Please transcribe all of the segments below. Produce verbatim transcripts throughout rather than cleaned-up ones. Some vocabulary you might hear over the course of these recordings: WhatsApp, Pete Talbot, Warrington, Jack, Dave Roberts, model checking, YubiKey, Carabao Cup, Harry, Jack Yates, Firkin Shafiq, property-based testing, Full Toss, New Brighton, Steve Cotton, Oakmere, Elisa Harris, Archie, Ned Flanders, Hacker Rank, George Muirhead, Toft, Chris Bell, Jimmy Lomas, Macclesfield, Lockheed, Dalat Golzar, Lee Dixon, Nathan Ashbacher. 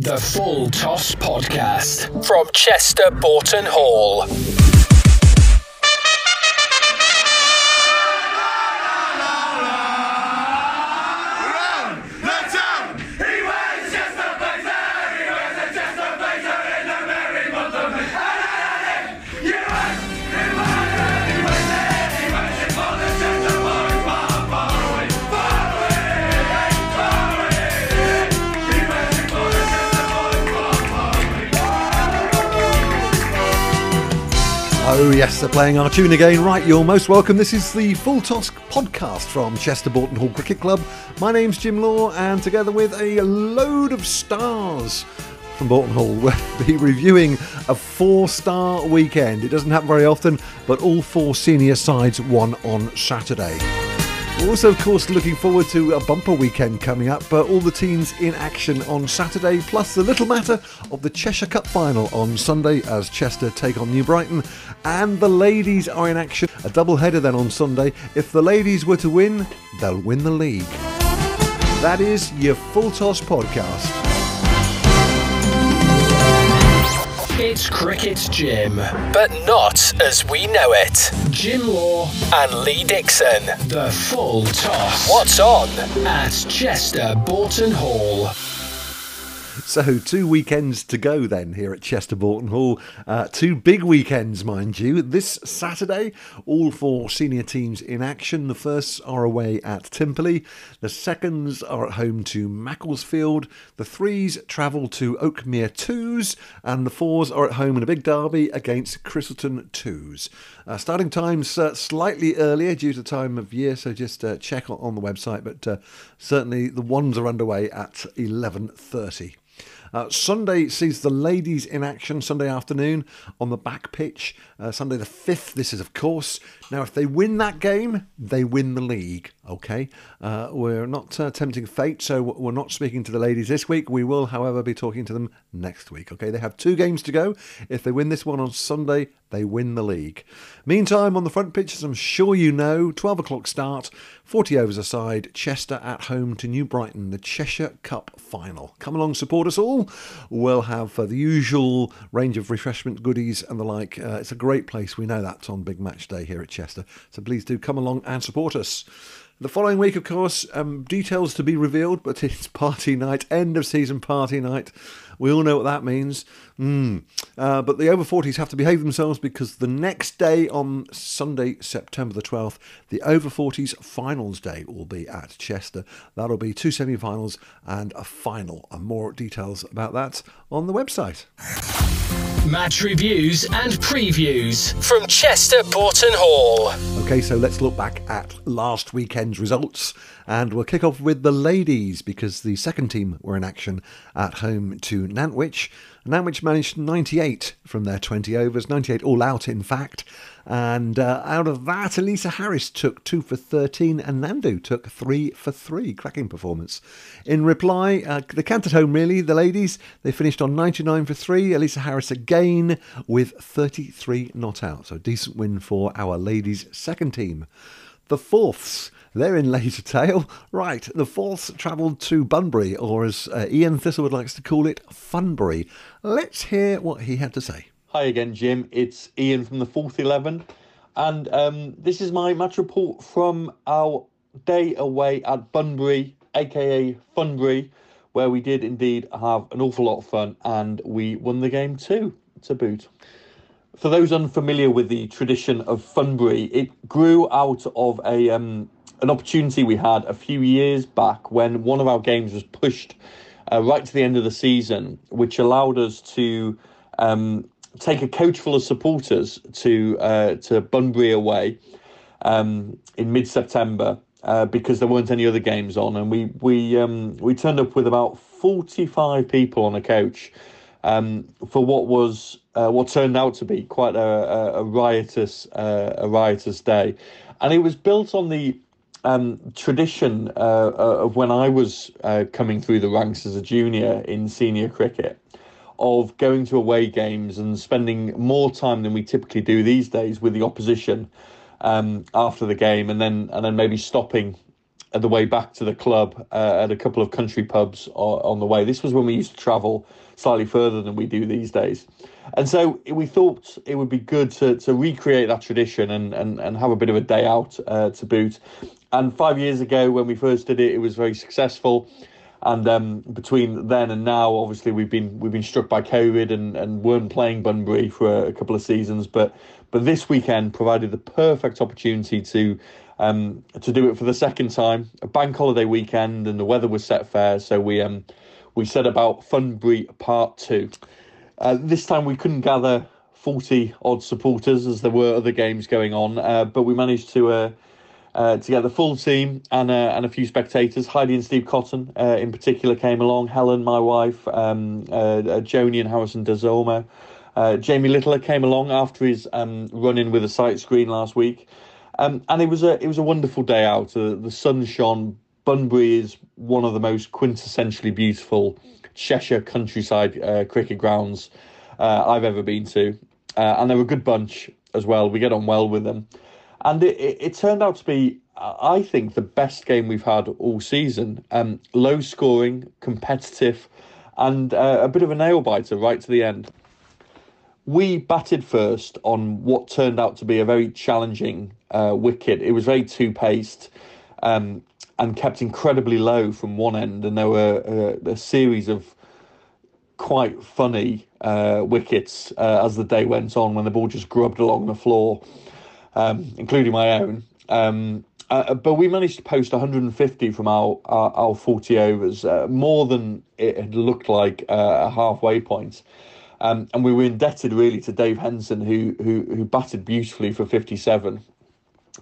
The Full Toss Podcast from Chester Boughton Hall. Oh yes, they're playing our tune again. Right, you're most welcome. This is the Full Toss Podcast from Chester Boughton Hall Cricket Club. My name's Jim Law, and together with a load of stars from Boughton Hall, we'll be reviewing a four-star weekend. It doesn't happen very often, but all four senior sides won on Saturday. We're also, of course, looking forward to a bumper weekend coming up, but all the teams in action on Saturday, plus the little matter of the Cheshire Cup final on Sunday as Chester take on New Brighton, and the ladies are in action. A double-header then on Sunday. If the ladies were to win, they'll win the league. That is your Full Toss Podcast. It's Cricket's Jim, but not as we know it. Jim Law and Lee Dixon. The Full Toss. What's on at Chester Boughton Hall? So, two weekends to go then here at Chester Boughton Hall. Uh, two big weekends, mind you. This Saturday, all four senior teams in action. The firsts are away at Timperley. The seconds are at home to Macclesfield. The threes travel to Oakmere twos. And the fours are at home in a big derby against Christleton twos. Uh, starting times uh, slightly earlier due to time of year, so just uh, check on the website. But uh, certainly the ones are underway at eleven thirty. Uh, Sunday sees the ladies in action Sunday afternoon on the back pitch. Uh, Sunday the fifth, this is of course. Now, if they win that game, they win the league. Okay, uh, we're not uh, tempting fate, so we're not speaking to the ladies this week. We will, however, be talking to them next week. Okay, they have two games to go. If they win this one on Sunday, they win the league. Meantime, on the front pitch, as I'm sure you know, twelve o'clock start, forty overs aside, Chester at home to New Brighton, the Cheshire Cup final. Come along, support us all. We'll have uh, the usual range of refreshment goodies and the like. Uh, it's a great place. We know that's on Big Match Day here at Chester. So please do come along and support us. The following week, of course, um, details to be revealed, but it's party night, end of season party night. We all know what that means. Mm. Uh, but the over forties have to behave themselves because the next day on Sunday, September the twelfth, the over forties finals day will be at Chester. That'll be two semi-finals and a final. And more details about that on the website. Match reviews and previews from Chester Boughton Hall. Okay, so let's look back at last weekend's results, and we'll kick off with the ladies because the second team were in action at home to Nantwich. Nantwich managed ninety-eight from their twenty overs, ninety-eight all out in fact, and uh, out of that Elisa Harris took two for thirteen and Nandu took three for three. Cracking performance. In reply, uh, the cant at home really, the ladies, they finished on ninety-nine for three, Elisa Harris again with thirty-three not out, so a decent win for our ladies' second team. The fourths, they're in later tail. Right, the fourths travelled to Bunbury, or as uh, Ian Thistlewood likes to call it, Funbury. Let's hear what he had to say. Hi again, Jim. It's Ian from the Fourth Eleven. And um, this is my match report from our day away at Bunbury, a k a. Funbury, where we did indeed have an awful lot of fun and we won the game too, to boot. For those unfamiliar with the tradition of Funbury, it grew out of a... Um, an opportunity we had a few years back when one of our games was pushed uh, right to the end of the season, which allowed us to um, take a coach full of supporters to uh, to Bunbury away um, in mid-September uh, because there weren't any other games on, and we we um, we turned up with about forty-five people on a coach um, for what was uh, what turned out to be quite a, a, a riotous uh, a riotous day, and it was built on the Um, tradition uh, of when I was uh, coming through the ranks as a junior in senior cricket, of going to away games and spending more time than we typically do these days with the opposition um, after the game, and then and then maybe stopping the way back to the club uh, at a couple of country pubs on the way. This was when we used to travel slightly further than we do these days. And so we thought it would be good to, to recreate that tradition and, and, and have a bit of a day out uh, to boot. And five years ago, when we first did it, it was very successful. And um, between then and now, obviously, we've been we've been struck by COVID and, and weren't playing Bunbury for a, a couple of seasons. But but this weekend provided the perfect opportunity to um, to do it for the second time. A bank holiday weekend, and the weather was set fair, so we um, we set about Bunbury Part Two. Uh, this time we couldn't gather forty odd supporters as there were other games going on, uh, but we managed to. Uh, Uh, to get the full team and uh, and a few spectators. Heidi and Steve Cotton uh, in particular came along. Helen, my wife, um, uh, uh, Joni and Harrison DeZormo. Uh, Jamie Littler came along after his um, run-in with a sight screen last week. Um, and it was a it was a wonderful day out. Uh, the sun shone. Bunbury is one of the most quintessentially beautiful Cheshire countryside uh, cricket grounds uh, I've ever been to. Uh, and they're a good bunch as well. We get on well with them. And it, it, it turned out to be, I think, the best game we've had all season. Um, low scoring, competitive, and uh, a bit of a nail-biter right to the end. We batted first on what turned out to be a very challenging uh, wicket. It was very two-paced um, and kept incredibly low from one end. And there were uh, a series of quite funny uh, wickets uh, as the day went on when the ball just grubbed along the floor. Um, including my own. Um, uh, but we managed to post one hundred fifty from our, our, our forty overs, uh, more than it had looked like uh, a halfway point. Um, and we were indebted, really, to Dave Henson, who, who who batted beautifully for fifty-seven.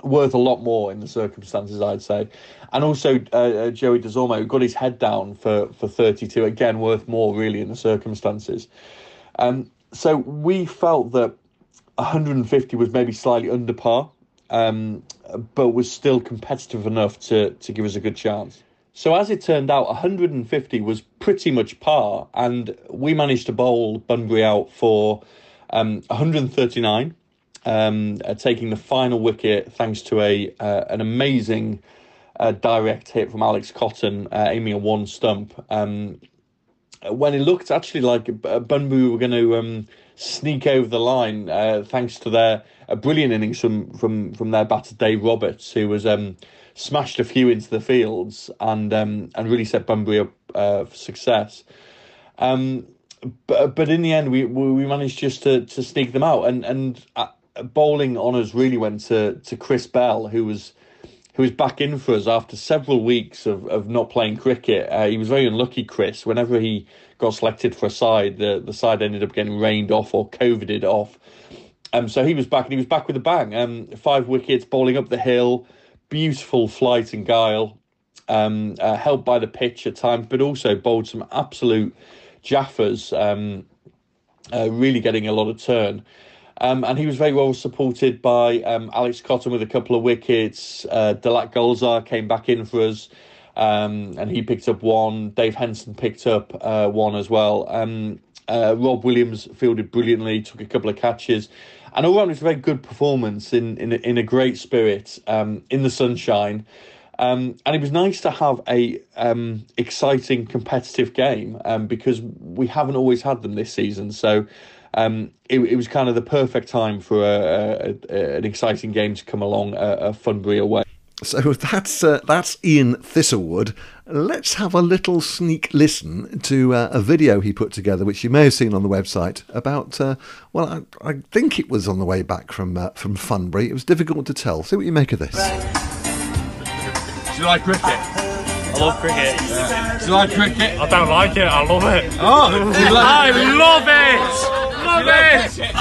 Worth a lot more in the circumstances, I'd say. And also uh, Joey DeZormo, who got his head down for, for thirty-two. Again, worth more, really, in the circumstances. Um, so we felt that one hundred fifty was maybe slightly under par, um, but was still competitive enough to, to give us a good chance. So as it turned out, one hundred fifty was pretty much par, and we managed to bowl Bunbury out for um, one hundred thirty-nine, um, uh, taking the final wicket thanks to a uh, an amazing uh, direct hit from Alex Cotton, uh, aiming a one stump. Um, when it looked actually like Bunbury were going to um, sneak over the line, uh, thanks to their a brilliant innings from from from their batter Dave Roberts, who was um, smashed a few into the fields and um, and really set Bunbury up uh, for success. Um, but but in the end, we we managed just to to sneak them out, and and uh, bowling honours really went to to Chris Bell, who was who was back in for us after several weeks of, of not playing cricket. Uh, he was very unlucky, Chris. Whenever he got selected for a side, the, the side ended up getting rained off or COVIDed off. Um, so he was back, and he was back with a bang. Um, five wickets, bowling up the hill, beautiful flight and guile, um, uh, helped by the pitch at times, but also bowled some absolute jaffers, um, uh, really getting a lot of turn. Um, and he was very well supported by um, Alex Cotton with a couple of wickets. Uh, Dalat Golzar came back in for us, um, and he picked up one. Dave Henson picked up uh, one as well. Um, uh, Rob Williams fielded brilliantly, took a couple of catches. And all round, it was a very good performance in in, in a great spirit, um, in the sunshine. Um, and it was nice to have a um, exciting, competitive game, um, because we haven't always had them this season. So... Um, it, it was kind of the perfect time for a, a, a, an exciting game to come along, a, a Bunbury away. So that's uh, that's Ian Thistlewood. Let's have a little sneak listen to uh, a video he put together, which you may have seen on the website, about uh, well, I, I think it was on the way back from uh, from Bunbury. It was difficult to tell. See what you make of this. Do you like cricket? I love cricket. Yeah. Do you like cricket? I don't like it. I love it. Oh, do you like I love it. Love it! I love it! I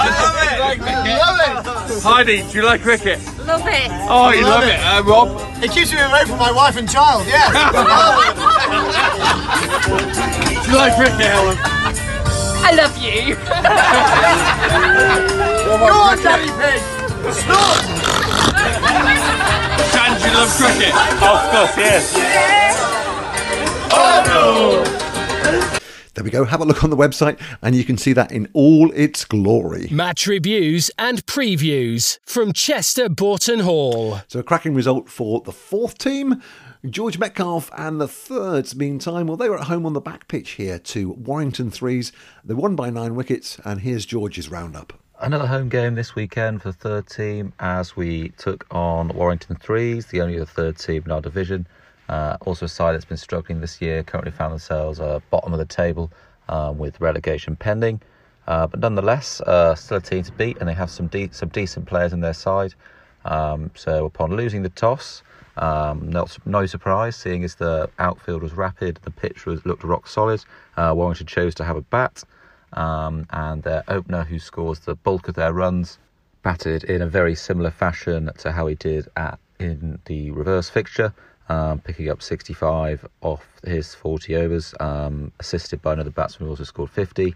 like cricket? Love it! Heidi, do you like cricket? Love it! Oh, you love, love it! Uh, Rob? It keeps me away from my wife and child, yeah! Do you like cricket, Helen? I love you! Go on, Daddy Pig! Stop! Can you love cricket? Oh, of course, yes! Yeah. Oh no! There we go. Have a look on the website and you can see that in all its glory. Match reviews and previews from Chester Boughton Hall. So a cracking result for the fourth team. George Metcalf and the Thirds, meantime, well, they were at home on the back pitch here to Warrington threes. They won by nine wickets, and here's George's roundup. Another home game this weekend for the third team as we took on Warrington threes, the only other third team in our division. Uh, also a side that's been struggling this year, currently found themselves uh, bottom of the table um, with relegation pending. Uh, but nonetheless, uh, still a team to beat, and they have some de- some decent players in their side. Um, so upon losing the toss, um, not, no surprise, seeing as the outfield was rapid, the pitch was, looked rock solid. Uh, Warrington chose to have a bat, um, and their opener, who scores the bulk of their runs, batted in a very similar fashion to how he did at, in the reverse fixture, um, picking up sixty-five off his forty overs, um, assisted by another batsman who also scored fifty.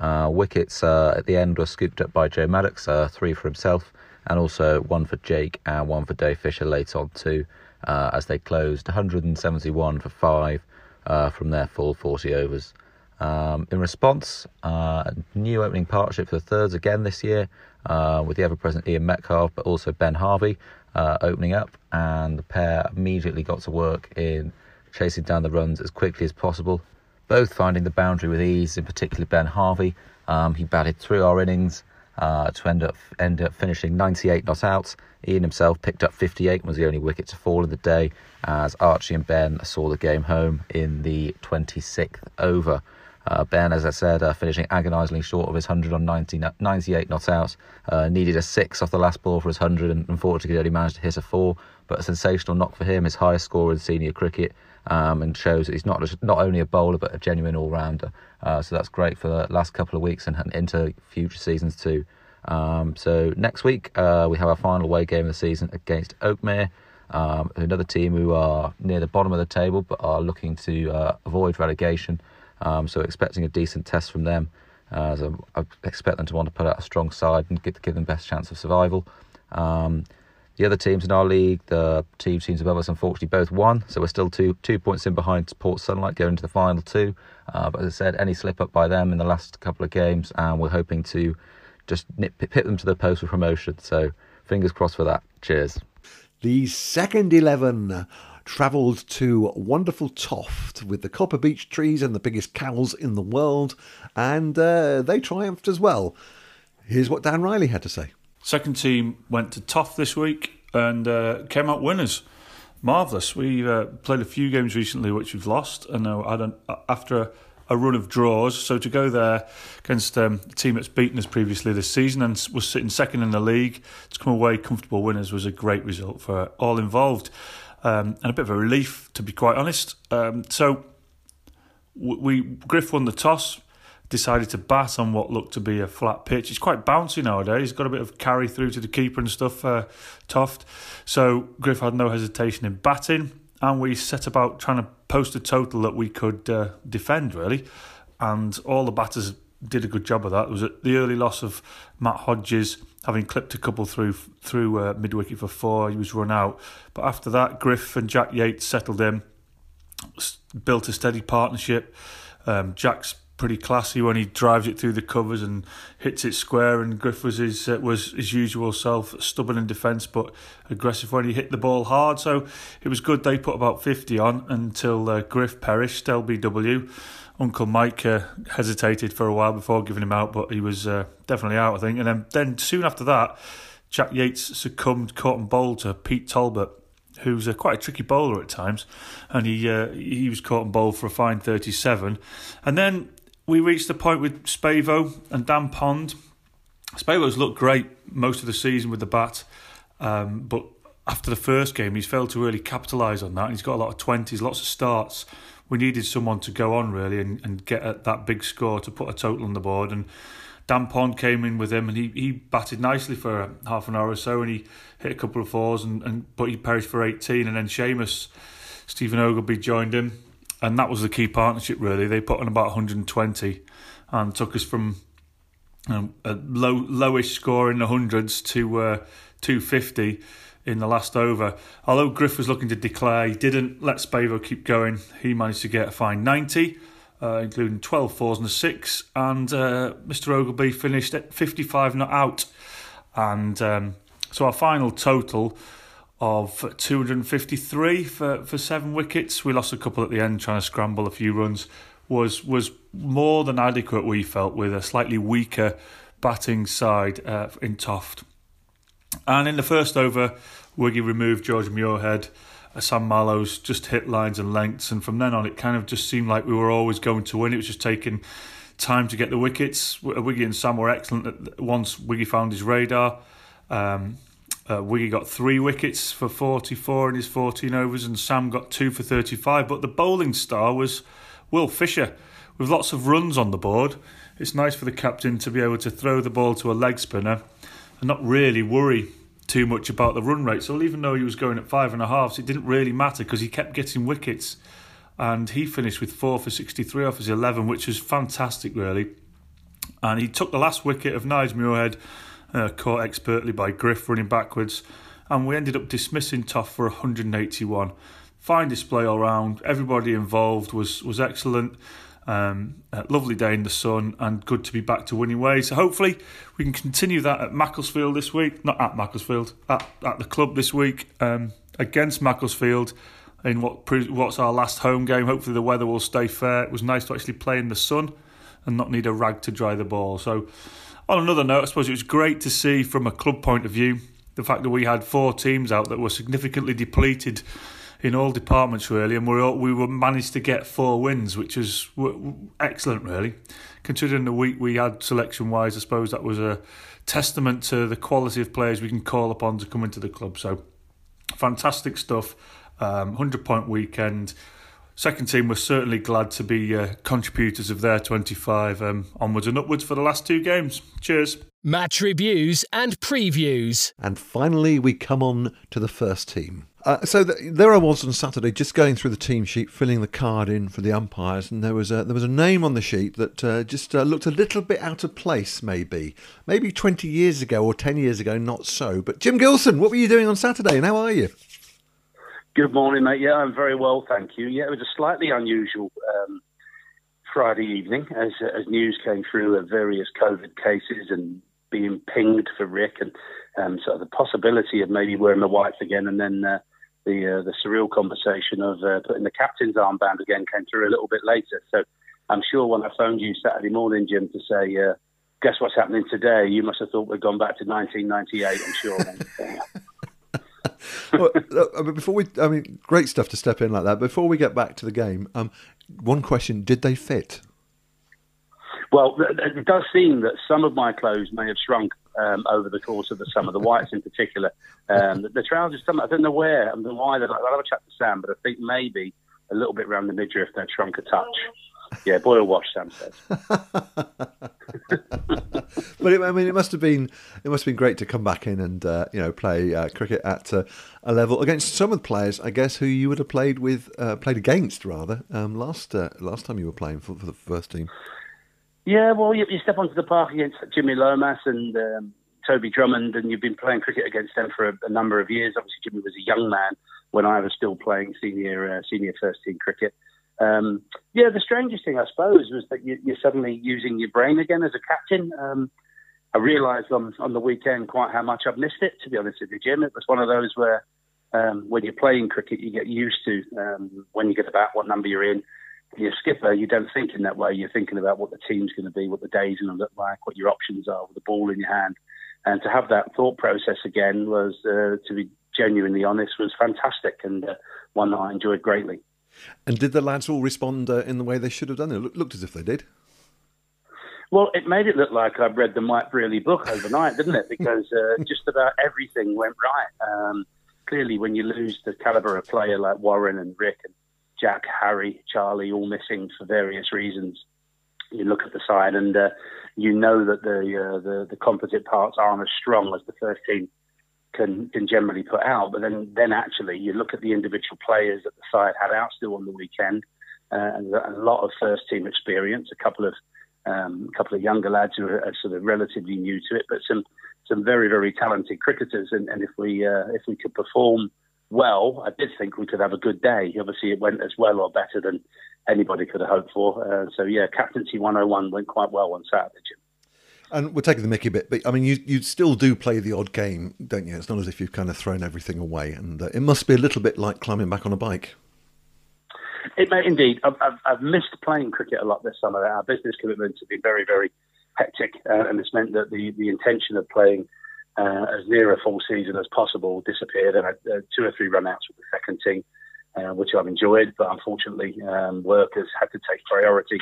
Uh, wickets uh, at the end were scooped up by Joe Maddox, uh, three for himself, and also one for Jake and one for Dave Fisher late on too, uh, as they closed one hundred seventy-one for five uh, from their full forty overs. Um, in response, uh, new opening partnership for the Thirds again this year, uh, with the ever-present Ian Metcalf, but also Ben Harvey uh, opening up, and the pair immediately got to work in chasing down the runs as quickly as possible. Both finding the boundary with ease, in particular Ben Harvey. Um, he batted through our innings uh, to end up end up finishing ninety-eight not out. Ian himself picked up fifty-eight and was the only wicket to fall in the day, as Archie and Ben saw the game home in the twenty-sixth over. Uh, Ben, as I said, uh, finishing agonisingly short of his one hundred on ninety, ninety-eight not out. Uh, needed a six off the last ball for his one hundred, and unfortunately he only managed to hit a four. But a sensational knock for him, his highest score in senior cricket. Um, and shows that he's not just, not only a bowler but a genuine all-rounder. Uh, so that's great for the last couple of weeks and, and into future seasons too. Um, so next week uh, we have our final away game of the season against Oakmere, um, another team who are near the bottom of the table but are looking to uh, avoid relegation. Um, so expecting a decent test from them. Uh, so I expect them to want to put out a strong side and give, give them best chance of survival. Um, The other teams in our league, the two teams above us, unfortunately, both won. So we're still two two points in behind Port Sunlight going to the final two. Uh, but as I said, any slip-up by them in the last couple of games, and we're hoping to just nip, pit them to the post for promotion. So fingers crossed for that. Cheers. The second eleven travelled to wonderful Toft with the copper beech trees and the biggest cows in the world. And uh, they triumphed as well. Here's what Dan Riley had to say. Second team went to Toft this week and uh, came out winners. Marvellous. We uh, played a few games recently which we've lost, and now uh, after a, a run of draws, so to go there against um, a team that's beaten us previously this season and was sitting second in the league, to come away comfortable winners was a great result for all involved, um, and a bit of a relief, to be quite honest. Um, so we Griff won the toss. Decided to bat on what looked to be a flat pitch. It's quite bouncy nowadays. It's got a bit of carry through to the keeper and stuff, uh, Toft. So Griff had no hesitation in batting, and we set about trying to post a total that we could uh, defend, really. And all the batters did a good job of that. It was the early loss of Matt Hodges, having clipped a couple through through uh, mid-wicket for four. He was run out. But after that, Griff and Jack Yates settled in, built a steady partnership. Um, Jack's pretty classy when he drives it through the covers and hits it square, and Griff was his uh, was his usual self, stubborn in defence but aggressive when he hit the ball hard. So it was good. They put about fifty on until uh, Griff perished. L B W Uncle Mike uh, hesitated for a while before giving him out, but he was uh, definitely out, I think. And then, then soon after that, Jack Yates succumbed, caught and bowled to Pete Talbot, who's a quite a tricky bowler at times, and he uh, he was caught and bowled for a fine thirty-seven. And then we reached the point with Spavo and Dan Pond. Spavo's looked great most of the season with the bat, um, but after the first game, he's failed to really capitalise on that. He's got a lot of twenties, lots of starts. We needed someone to go on, really, and, and get at that big score to put a total on the board. And Dan Pond came in with him, and he, he batted nicely for half an hour or so, and he hit a couple of fours, and, and but he perished for eighteen. And then Seamus, Stephen Ogilby joined him. And that was the key partnership, really. They put on about one hundred twenty and took us from um, a low, lowish score in the hundreds to uh, two fifty in the last over. Although Griff was looking to declare, he didn't let Spavo keep going. He managed to get a fine ninety, uh, including twelve fours and a six. And uh, Mister Ogilby finished at fifty-five not out. And um, so our final total of two hundred fifty-three for, for seven wickets. We lost a couple at the end trying to scramble a few runs. Was was more than adequate, we felt, with a slightly weaker batting side uh, in Toft. And in the first over, Wiggy removed George Muirhead. Sam Mallows just hit lines and lengths, and from then on it kind of just seemed like we were always going to win. It was just taking time to get the wickets. Wiggy and Sam were excellent once Wiggy found his radar. Um, uh, Wiggy got three wickets for forty-four in his fourteen overs, and Sam got two for thirty-five. But the bowling star was Will Fisher, with lots of runs on the board. It's nice for the captain to be able to throw the ball to a leg spinner and not really worry too much about the run rate. So even though he was going at five and a halves, it didn't really matter because he kept getting wickets, and he finished with four for sixty-three off his eleven, which was fantastic really. And he took the last wicket of Nigel Muirhead, uh, caught expertly by Griff running backwards, and we ended up dismissing Toft for one hundred eighty-one. Fine display all round. Everybody involved was was excellent. Um, a lovely day in the sun, and good to be back to winning ways. So hopefully we can continue that at Macclesfield this week. Not at Macclesfield, at, at the club this week, um, against Macclesfield in what what's our last home game. Hopefully the weather will stay fair. It was nice to actually play in the sun and not need a rag to dry the ball. So on another note, I suppose it was great to see from a club point of view the fact that we had four teams out that were significantly depleted in all departments really, and we we were managed to get four wins, which is excellent really, considering the week we had selection wise. I suppose that was a testament to the quality of players we can call upon to come into the club. So fantastic stuff. um, one hundred point weekend. Second team were certainly glad to be uh, contributors of their twenty-five. Um, onwards and upwards for the last two games. Cheers. Match reviews and previews. And finally we come on to the first team. Uh, so the, there I was on Saturday, just going through the team sheet, filling the card in for the umpires, and there was a, there was a name on the sheet that uh, just uh, looked a little bit out of place, maybe. Maybe twenty years ago or ten years ago, not so. But Jim Gillson, what were you doing on Saturday and how are you? Good morning, mate. Yeah, I'm very well, thank you. Yeah, it was a slightly unusual um, Friday evening as, as news came through of various COVID cases and being pinged for Rick, and um, sort of the possibility of maybe wearing the whites again, and then uh, the uh, the surreal conversation of uh, putting the captain's armband again came through a little bit later. So I'm sure when I phoned you Saturday morning, Jim, to say, uh, guess what's happening today, you must have thought we'd gone back to nineteen ninety-eight, I'm sure. Well, I mean, before we, I mean, great stuff to step in like that. Before we get back to the game, um, one question, did they fit? Well, it does seem that some of my clothes may have shrunk um, over the course of the summer, the whites in particular. Um, the, the trousers, I don't know where and why. They're like, I'll have a chat to Sam, but I think maybe a little bit round the midriff, they're shrunk a touch. Yeah, boil wash, Sam says. But it, I mean, it must have been it must have been great to come back in and uh, you know play uh, cricket at uh, a level against some of the players, I guess, who you would have played with, uh, played against rather um, last uh, last time you were playing for, for the first team. Yeah, well, you, you step onto the park against Jimmy Lomas and um, Toby Drummond, and you've been playing cricket against them for a, a number of years. Obviously, Jimmy was a young man when I was still playing senior uh, senior first-team cricket. Um, yeah, the strangest thing, I suppose, was that you, you're suddenly using your brain again as a captain. Um, I realised on, on the weekend quite how much I've missed it, to be honest with you, Jim. It was one of those where um, when you're playing cricket, you get used to um, when you get about what number you're in. Your skipper, you don't think in that way. You're thinking about what the team's going to be, what the day's going to look like, what your options are with the ball in your hand. And to have that thought process again was, uh, to be genuinely honest, was fantastic, and uh, one that I enjoyed greatly. And did the lads all respond uh, in the way they should have done? It looked as if they did. Well, it made it look like I'd read the Mike Brearley book overnight, didn't it? Because uh, just about everything went right. Um, clearly, when you lose the calibre of player like Warren and Rick and Jack, Harry, Charlie, all missing for various reasons. You look at the side, and uh, you know that the, uh, the the composite parts aren't as strong as the first team can can generally put out. But then, then actually, you look at the individual players that the side had out still on the weekend, uh, and a lot of first team experience. A couple of um, a couple of younger lads who are, are sort of relatively new to it, but some some very very talented cricketers. And, and if we uh, if we could perform well, I did think we could have a good day. Obviously, it went as well or better than anybody could have hoped for. Uh, so, yeah, Captaincy one oh one went quite well on Saturday, Jim. And we're taking the mickey a bit, but I mean, you, you still do play the odd game, don't you? It's not as if you've kind of thrown everything away, and uh, it must be a little bit like climbing back on a bike. It may indeed. I've, I've, I've missed playing cricket a lot this summer. Our business commitments have been very, very hectic, uh, and it's meant that the, the intention of playing uh, as near a full season as possible disappeared, and I had uh, two or three run-outs with the second team, uh, which I've enjoyed, but unfortunately um, work has had to take priority.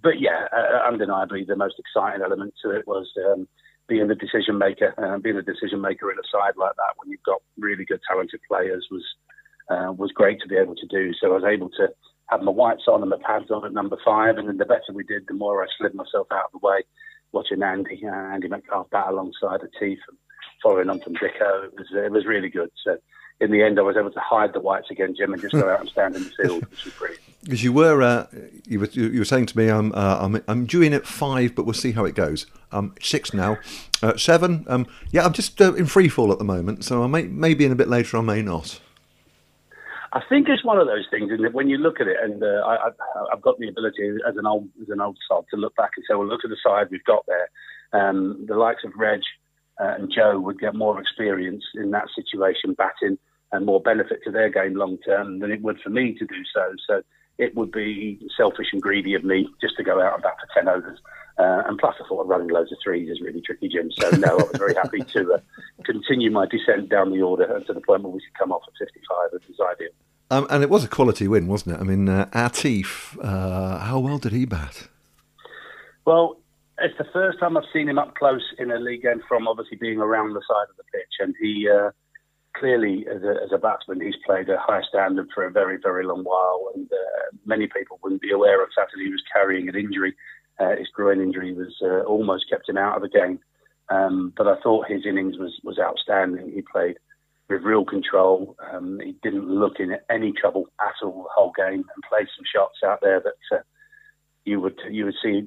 But yeah, uh, undeniably, the most exciting element to it was um, being the decision maker. Uh, being a decision maker in a side like that, when you've got really good, talented players, was uh, was great to be able to do. So I was able to have my whites on and my pads on at number five, and then the better we did, the more I slid myself out of the way, watching Andy uh, Andy Metcalf bat alongside Atif and following on from Dicko. It was it was really good. So in the end, I was able to hide the whites again, Jim, and just go out and stand in the field, which was brilliant. Because you were, uh, you were, you were saying to me, I'm, uh, I'm, I'm due in at five, but we'll see how it goes. Um, six now, uh, seven. Um, yeah, I'm just uh, in free fall at the moment, so I may, may be in a bit later. I may not. I think it's one of those things, and when you look at it, and uh, I, I've got the ability as an old, as an old sod to look back and say, well, look at the side we've got there. Um, the likes of Reg uh, and Joe would get more experience in that situation, batting, and more benefit to their game long term than it would for me to do so. So it would be selfish and greedy of me just to go out and bat for ten overs. Uh, and plus, I thought running loads of threes is really tricky, Jim. So no, I was very happy to uh, continue my descent down the order and to the point where we could come off at fifty-five, which is ideal. Um, and it was a quality win, wasn't it? I mean, uh, Atif, uh, how well did he bat? Well, it's the first time I've seen him up close in a league game from obviously being around the side of the pitch, and he. Uh, Clearly, as a, as a batsman, he's played a high standard for a very, very long while, and uh, many people wouldn't be aware of Saturday he was carrying an injury. Uh, his groin injury was uh, almost kept him out of the game, um, but I thought his innings was, was outstanding. He played with real control. Um, he didn't look in any trouble at all the whole game, and played some shots out there that uh, you would you would see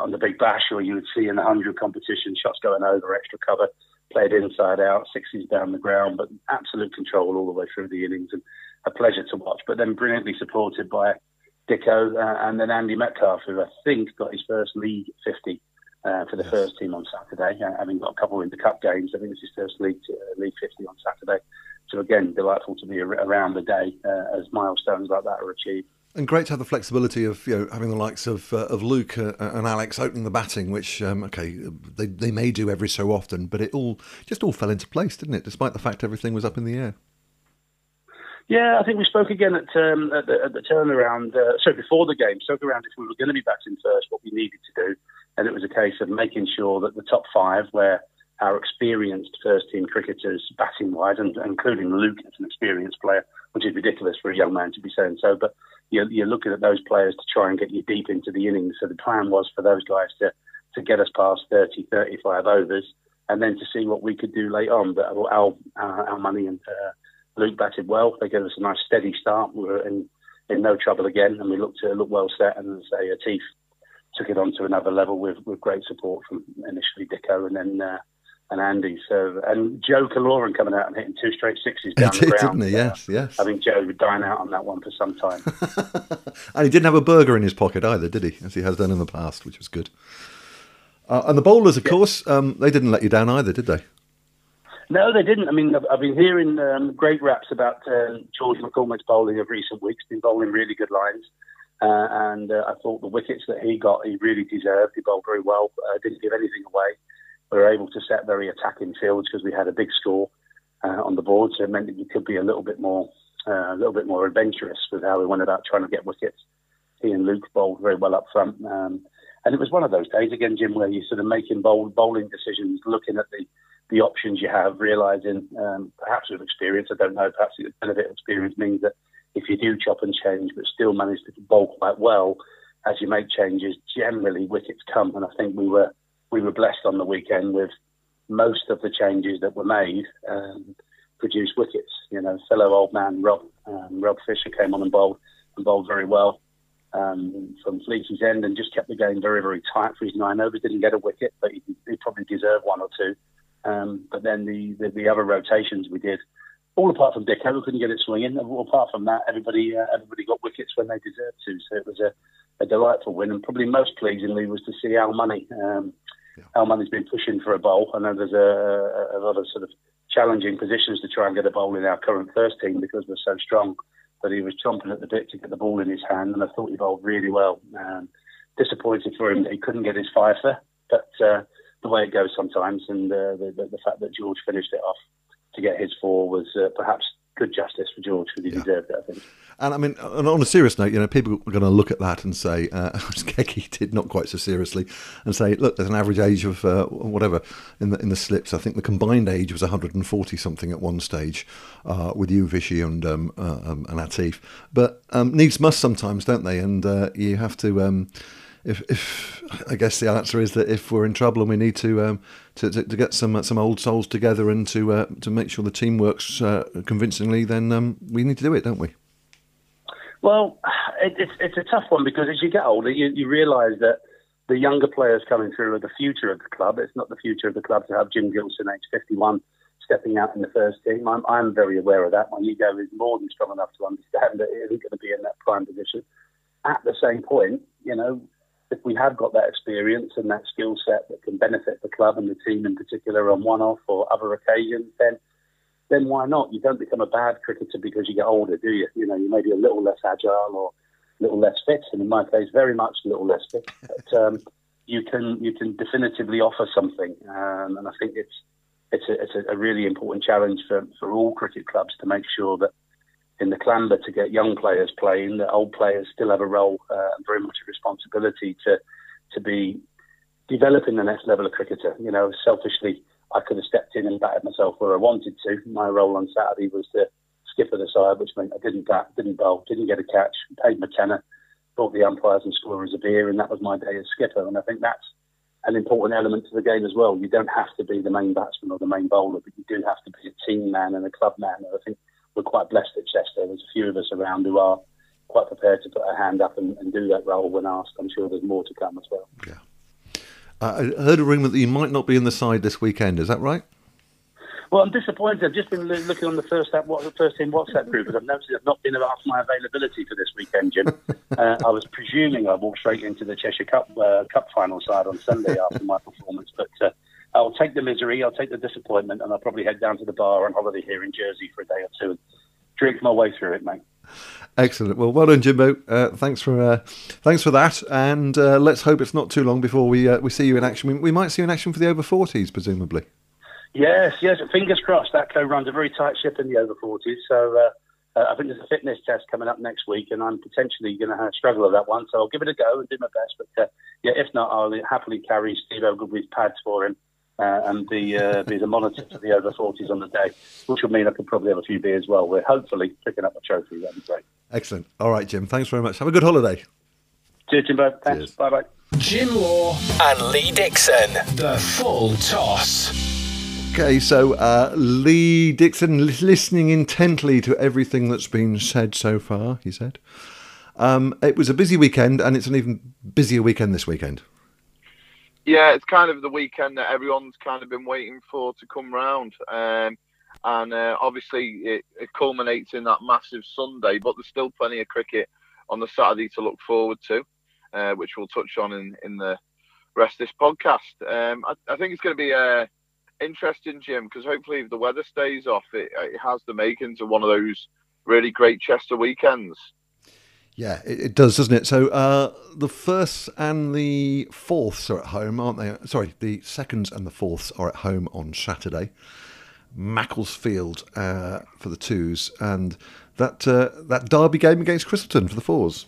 on the Big Bash, or you would see in the hundred competition, shots going over extra cover. Played inside out, sixes down the ground, but absolute control all the way through the innings, and a pleasure to watch. But then brilliantly supported by Dicko uh, and then Andy Metcalf, who I think got his first League fifty uh, for the yes. first team on Saturday, uh, having got a couple in the Cup games. I think it's his first League uh, League fifty on Saturday. So again, delightful to be around the day uh, as milestones like that are achieved. And great to have the flexibility of, you know, having the likes of uh, of Luke uh, and Alex opening the batting, which um, okay they they may do every so often, but it all just all fell into place, didn't it? Despite the fact everything was up in the air. Yeah, I think we spoke again at um, at, the, at the turnaround. Uh, so before the game, spoke around if we were going to be batting first, what we needed to do, and it was a case of making sure that the top five, where our experienced first team cricketers batting wise, and including Luke as an experienced player, which is ridiculous for a young man to be saying so, but. You're, you're looking at those players to try and get you deep into the innings. So the plan was for those guys to, to get us past thirty, thirty-five overs, and then to see what we could do late on. But our, our, our money and uh, Luke batted well. They gave us a nice steady start. We were in, in no trouble again, and we looked to look well set. And as I say, Atif took it on to another level with, with great support from initially Dicko and then uh, and Andy. So and Joe Caloran coming out and hitting two straight sixes down the ground. Didn't he? Yes, yes. I think Joe would dine out on that one for some time. And he didn't have a burger in his pocket either, did he? As he has done in the past, which was good. Uh, and the bowlers, of yeah. course, um, they didn't let you down either, did they? No, they didn't. I mean, I've, I've been hearing um, great raps about um, George McCormick's bowling of recent weeks. Been bowling really good lines. Uh, and uh, I thought the wickets that he got, he really deserved. He bowled very well. Uh, didn't give anything away. We were able to set very attacking fields because we had a big score uh, on the board, so it meant that you could be a little bit more, uh, a little bit more adventurous with how we went about trying to get wickets. He and Luke bowled very well up front, um, and it was one of those days again, Jim, where you're sort of making bold bowling decisions, looking at the, the options you have, realising um, perhaps with experience, I don't know, perhaps the benefit of experience means that if you do chop and change but still manage to bowl quite well, as you make changes, generally wickets come, and I think we were. We were blessed on the weekend with most of the changes that were made um, produced wickets. You know, fellow old man Rob um, Rob Fisher came on and bowled and bowled very well um, from Fleecy's end and just kept the game very, very tight for his nine overs. Didn't get a wicket, but he, he probably deserved one or two. Um, but then the, the, the other rotations we did, all apart from Dicko, who couldn't get it swinging. All apart from that, everybody uh, everybody got wickets when they deserved to. So it was a, a delightful win, and probably most pleasingly was to see Al Money. Um, yeah. Elman's been pushing for a bowl, and then there's a, a lot of sort of challenging positions to try and get a bowl in our current first team because we're so strong. But he was chomping at the bit to get the ball in his hand, and I thought he bowled really well. Um, disappointed for him that he couldn't get his five there, but uh, the way it goes sometimes, and uh, the, the, the fact that George finished it off to get his four was uh, perhaps good justice for George, because he yeah. deserved it, I think. And I mean, and on a serious note, you know, people are going to look at that and say, uh, as Keke did, not quite so seriously, and say, look, there's an average age of uh, whatever in the in the slips. I think the combined age was one hundred forty something at one stage, uh, with you, Vishy, and um, uh, um, and Atif. But um, needs must sometimes, don't they? And uh, you have to. Um, If, if I guess the answer is that if we're in trouble and we need to um, to, to, to get some uh, some old souls together and to uh, to make sure the team works uh, convincingly, then um, we need to do it, don't we? Well, it, it's it's a tough one, because as you get older, you, you realise that the younger players coming through are the future of the club. It's not the future of the club to have Jim Gillson, age fifty-one, stepping out in the first team. I'm I'm very aware of that. My ego is more than strong enough to understand that he isn't going to be in that prime position. At the same point, you know, if we have got that experience and that skill set that can benefit the club and the team in particular on one-off or other occasions, then then why not? You don't become a bad cricketer because you get older, do you? You know, you may be a little less agile or a little less fit, and in my case, very much a little less fit. But um, you can you can definitively offer something, um, and I think it's it's a, it's a really important challenge for for all cricket clubs to make sure that, in the clamber to get young players playing, that old players still have a role uh, and very much a responsibility to to be developing the next level of cricketer. You know, selfishly, I could have stepped in and batted myself where I wanted to. My role on Saturday was to skipper the side, which meant I didn't bat, didn't bowl, didn't get a catch, paid my tenner, bought the umpires and scorers a beer, and that was my day as skipper. And I think that's an important element to the game as well. You don't have to be the main batsman or the main bowler, but you do have to be a team man and a club man. And I think we're quite blessed at Chester. There's a few of us around who are quite prepared to put our hand up and, and do that role when asked. I'm sure there's more to come as well. Yeah, uh, I heard a rumour that you might not be in the side this weekend. Is that right? Well, I'm disappointed. I've just been looking on the first app, what, the first team WhatsApp group, and I've noticed I've not been asked my availability for this weekend, Jim. uh, I was presuming I walked straight into the Cheshire Cup uh, Cup final side on Sunday after my performance, but. Uh, I'll take the misery, I'll take the disappointment, and I'll probably head down to the bar on holiday here in Jersey for a day or two and drink my way through it, mate. Excellent. Well, well done, Jimbo. Uh, thanks for uh, thanks for that, and uh, let's hope it's not too long before we uh, we see you in action. We, we might see you in action for the over forties, presumably. Yes, yes. Fingers crossed. That co runs a very tight ship in the over forties, so uh, uh, I think there's a fitness test coming up next week, and I'm potentially going to struggle with that one, so I'll give it a go and do my best. But uh, yeah, if not, I'll happily carry Steve Ogilvie's pads for him. Uh, and be, uh, be the monitor for the over forties on the day, which would mean I could probably have a few beers while we're hopefully picking up a trophy. That'd be great. Excellent. All right, Jim. Thanks very much. Have a good holiday. Cheers, Jimbo. Thanks. Cheers. Bye-bye. Jim Law and Lee Dixon. The Full Toss. Okay, so uh, Lee Dixon listening intently to everything that's been said so far, he said. Um, it was a busy weekend, and it's an even busier weekend this weekend. Yeah, it's kind of the weekend that everyone's kind of been waiting for to come round. Um, and uh, obviously it, it culminates in that massive Sunday, but there's still plenty of cricket on the Saturday to look forward to, uh, which we'll touch on in, in the rest of this podcast. Um, I, I think it's going to be uh, interesting, Jim, because hopefully if the weather stays off, it, it has the makings of one of those really great Chester weekends. Yeah, it does, doesn't it? So uh, the firsts and the fourths are at home, aren't they? Sorry, the seconds and the fourths are at home on Saturday. Macclesfield uh, for the twos, and that uh, that derby game against Christleton for the fours.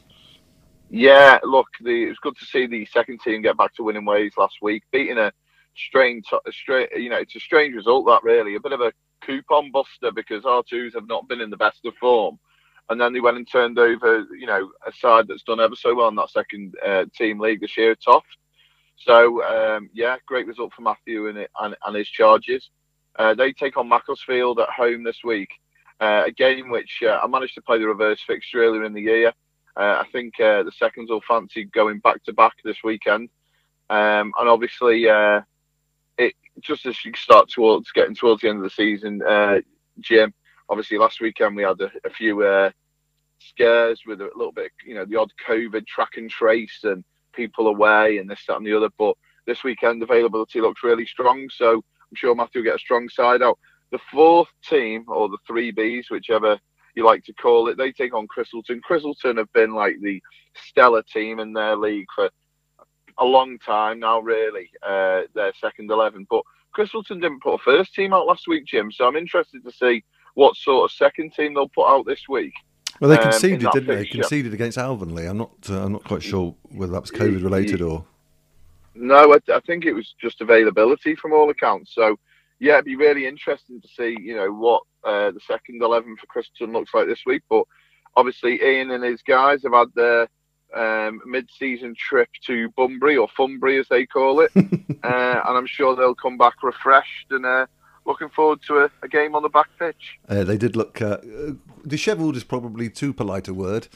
Yeah, look, the, it was good to see the second team get back to winning ways last week, beating a strange, a strange, you know, it's a strange result that really, a bit of a coupon buster because our twos have not been in the best of form. And then they went and turned over, you know, a side that's done ever so well in that second uh, team league this year, Toft. So, um, yeah, great result for Matthew and, and, and his charges. Uh, they take on Macclesfield at home this week, uh, a game which uh, I managed to play the reverse fixture earlier in the year. Uh, I think uh, the seconds will fancy going back-to-back this weekend. Um, and obviously, uh, it just as you start towards getting towards the end of the season, uh, Jim, obviously, last weekend we had a, a few uh, scares with a little bit, you know, the odd COVID track and trace and people away and this, that and the other. But this weekend availability looks really strong, so I'm sure Matthew will get a strong side out. The fourth team, or the three Bs, whichever you like to call it, they take on Christleton. Christleton have been like the stellar team in their league for a long time now, really, uh, their second eleven. But Christleton didn't put a first team out last week, Jim, so I'm interested to see what sort of second team they'll put out this week. Well, they conceded, um, didn't they? They conceded against Alvanley. I'm not uh, I'm not quite sure whether that was COVID-related or... No, I, I think it was just availability from all accounts. So, yeah, it'd be really interesting to see, you know, what uh, the second eleven for Christleton looks like this week. But obviously, Ian and his guys have had their um, mid-season trip to Bunbury, or Funbury as they call it, uh, and I'm sure they'll come back refreshed and uh, looking forward to a, a game on the back pitch. Uh, they did look uh, dishevelled is probably too polite a word,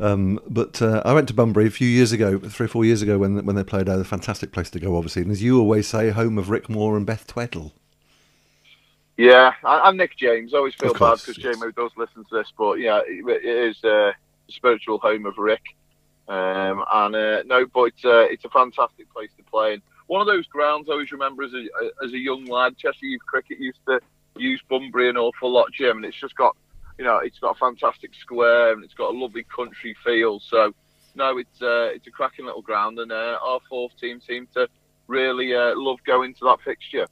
um, but uh, I went to Bunbury a few years ago, three or four years ago, when when they played there. A fantastic place to go, obviously, and as you always say, home of Rick Moore and Beth Tweddle. Yeah, and Nick James. I always feel course, bad because yes. James does listen to this, but yeah, it is uh, the spiritual home of Rick. Um, and uh, no, but it's, uh, it's a fantastic place to play. And one of those grounds I always remember as a, as a young lad, Cheshire Youth Cricket used to use Bunbury an awful lot, Jim. And it's just got, you know, it's got a fantastic square and it's got a lovely country feel. So, no, it's uh, it's a cracking little ground. And uh, our fourth team seemed to really uh, love going to that fixture.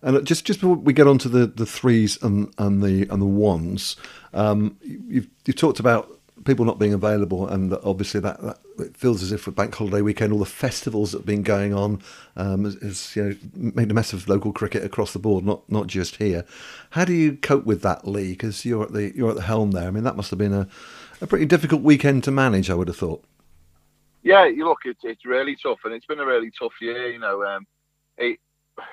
And just just before we get on to the, the threes and, and the and the ones, um, you've you've talked about people not being available, and obviously that, that it feels as if with bank holiday weekend, all the festivals that have been going on um, has, has you know made a mess of local cricket across the board, not not just here. How do you cope with that, Lee? Because you're at the you're at the helm there. I mean, that must have been a, a pretty difficult weekend to manage, I would have thought. Yeah, you look, it's it's really tough, and it's been a really tough year. You know, um, it.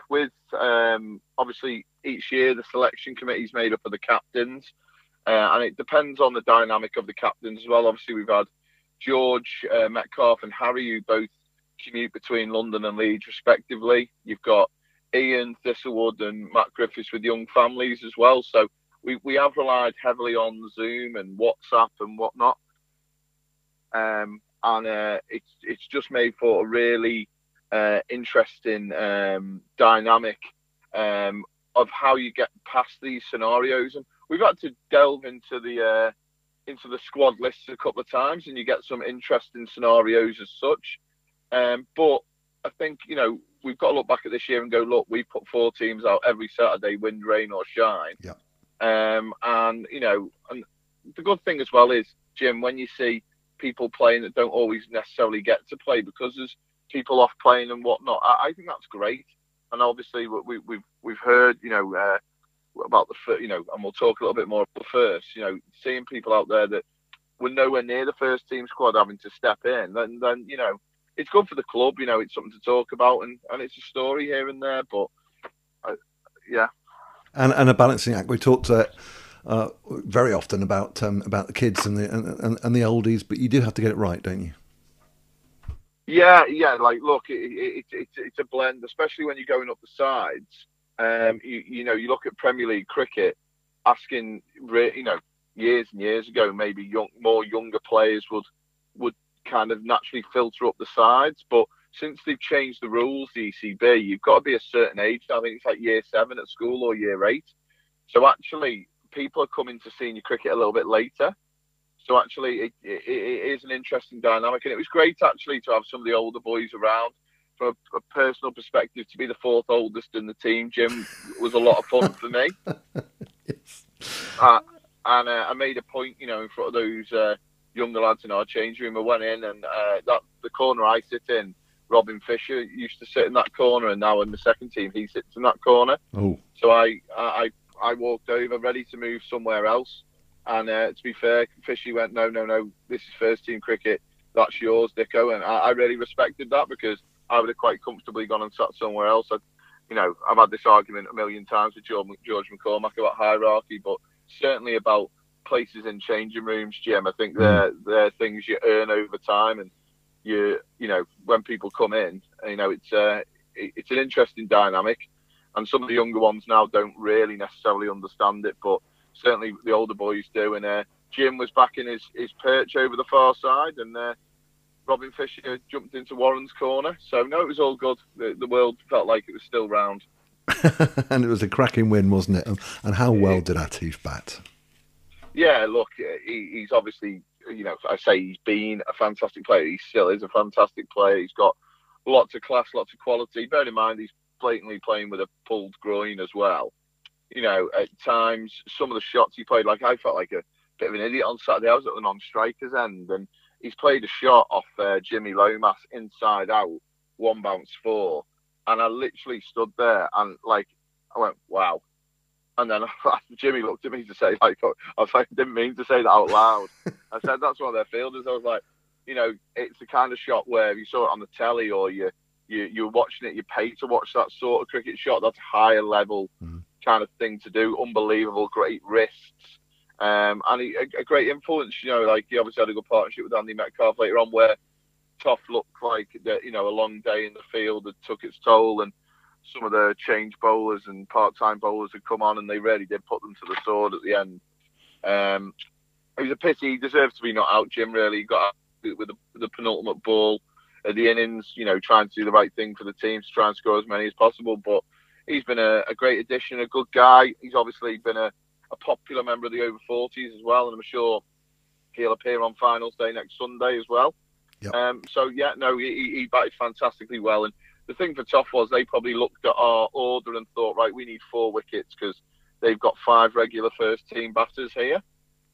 With um, obviously each year the selection committee is made up of the captains, uh, and it depends on the dynamic of the captains as well. Obviously we've had George uh, Metcalf and Harry, who both commute between London and Leeds respectively. You've got Ian Thistlewood and Matt Griffiths with young families as well. So we, we have relied heavily on Zoom and WhatsApp and whatnot, um, and uh, it's it's just made for a really Uh, interesting um, dynamic um, of how you get past these scenarios. And we've had to delve into the uh, into the squad lists a couple of times, and you get some interesting scenarios as such. Um, but I think, you know, we've got to look back at this year and go, look, we put four teams out every Saturday, wind, rain or shine. Yeah. Um, and, you know, and the good thing as well is, Jim, when you see people playing that don't always necessarily get to play because there's people off playing and whatnot, I think that's great. And obviously we, we've we've heard, you know, uh, about the you know, and we'll talk a little bit more about the first. You know, seeing people out there that were nowhere near the first team squad having to step in, then then you know, it's good for the club. You know, it's something to talk about, and, and it's a story here and there. But uh, yeah, and and a balancing act. We talked to. Uh... Uh, very often about um, about the kids and the and, and the oldies, but you do have to get it right, don't you? Yeah, yeah. Like, look, it, it, it, it's a blend, especially when you're going up the sides. Um, you, you know, you look at Premier League cricket, asking, you know, years and years ago, maybe young, more younger players would would kind of naturally filter up the sides, but since they've changed the rules, the E C B, you've got to be a certain age. I think it's like year seven at school or year eight. So actually, people are coming to senior cricket a little bit later. So actually, it, it, it is an interesting dynamic. And it was great, actually, to have some of the older boys around. From a, a personal perspective, to be the fourth oldest in the team, Jim, was a lot of fun for me. Yes. Uh, and uh, I made a point, you know, in front of those uh, younger lads in our change room. I went in, and uh, that the corner I sit in, Robin Fisher used to sit in that corner, and now in the second team, he sits in that corner. Oh. So I... I, I I walked over, ready to move somewhere else. And uh, to be fair, Fishy went, no, no, no, this is first team cricket. That's yours, Dicko. And I, I really respected that, because I would have quite comfortably gone and sat somewhere else. I, you know, I've had this argument a million times with George, George McCormack about hierarchy, but certainly about places in changing rooms, Jim. I think they're, they're things you earn over time. And, you you know, when people come in, you know, it's uh, it, it's an interesting dynamic. And some of the younger ones now don't really necessarily understand it, but certainly the older boys do. And uh, Jim was back in his, his perch over the far side, and uh, Robin Fisher jumped into Warren's corner. So, no, it was all good. The, the world felt like it was still round. And it was a cracking win, wasn't it? And, and how well did Atif bat? Yeah, look, he, he's obviously, you know, I say he's been a fantastic player. He still is a fantastic player. He's got lots of class, lots of quality. Bear in mind, he's blatantly playing with a pulled groin as well. You know, at times, some of the shots he played, like I felt like a bit of an idiot on Saturday. I was at the non-strikers end, and he's played a shot off uh, Jimmy Lomas inside out, one bounce four. And I literally stood there and, like, I went, wow. And then Jimmy looked at me to say, like, I was like, I didn't mean to say that out loud. I said, that's one of their fielders. I was like, you know, it's the kind of shot where if you saw it on the telly or you, you, you're watching it, you pay to watch that sort of cricket shot. That's a higher level mm. kind of thing to do. Unbelievable, great wrists. Um, and he, a, a great influence, you know, like he obviously had a good partnership with Andy Metcalf later on where Toft looked like, the, you know, a long day in the field had took its toll, and some of the change bowlers and part-time bowlers had come on, and they really did put them to the sword at the end. Um, it was a pity. He deserved to be not out, Jim, really. He got out with the, the penultimate ball at the innings, you know, trying to do the right thing for the team to try and score as many as possible. But he's been a, a great addition, a good guy. He's obviously been a a popular member of the over forties as well, and I'm sure he'll appear on finals day next Sunday as well. Yep. Um, so, yeah, no, he, he batted fantastically well. And the thing for Toft was they probably looked at our order and thought, right, we need four wickets because they've got five regular first-team batters here.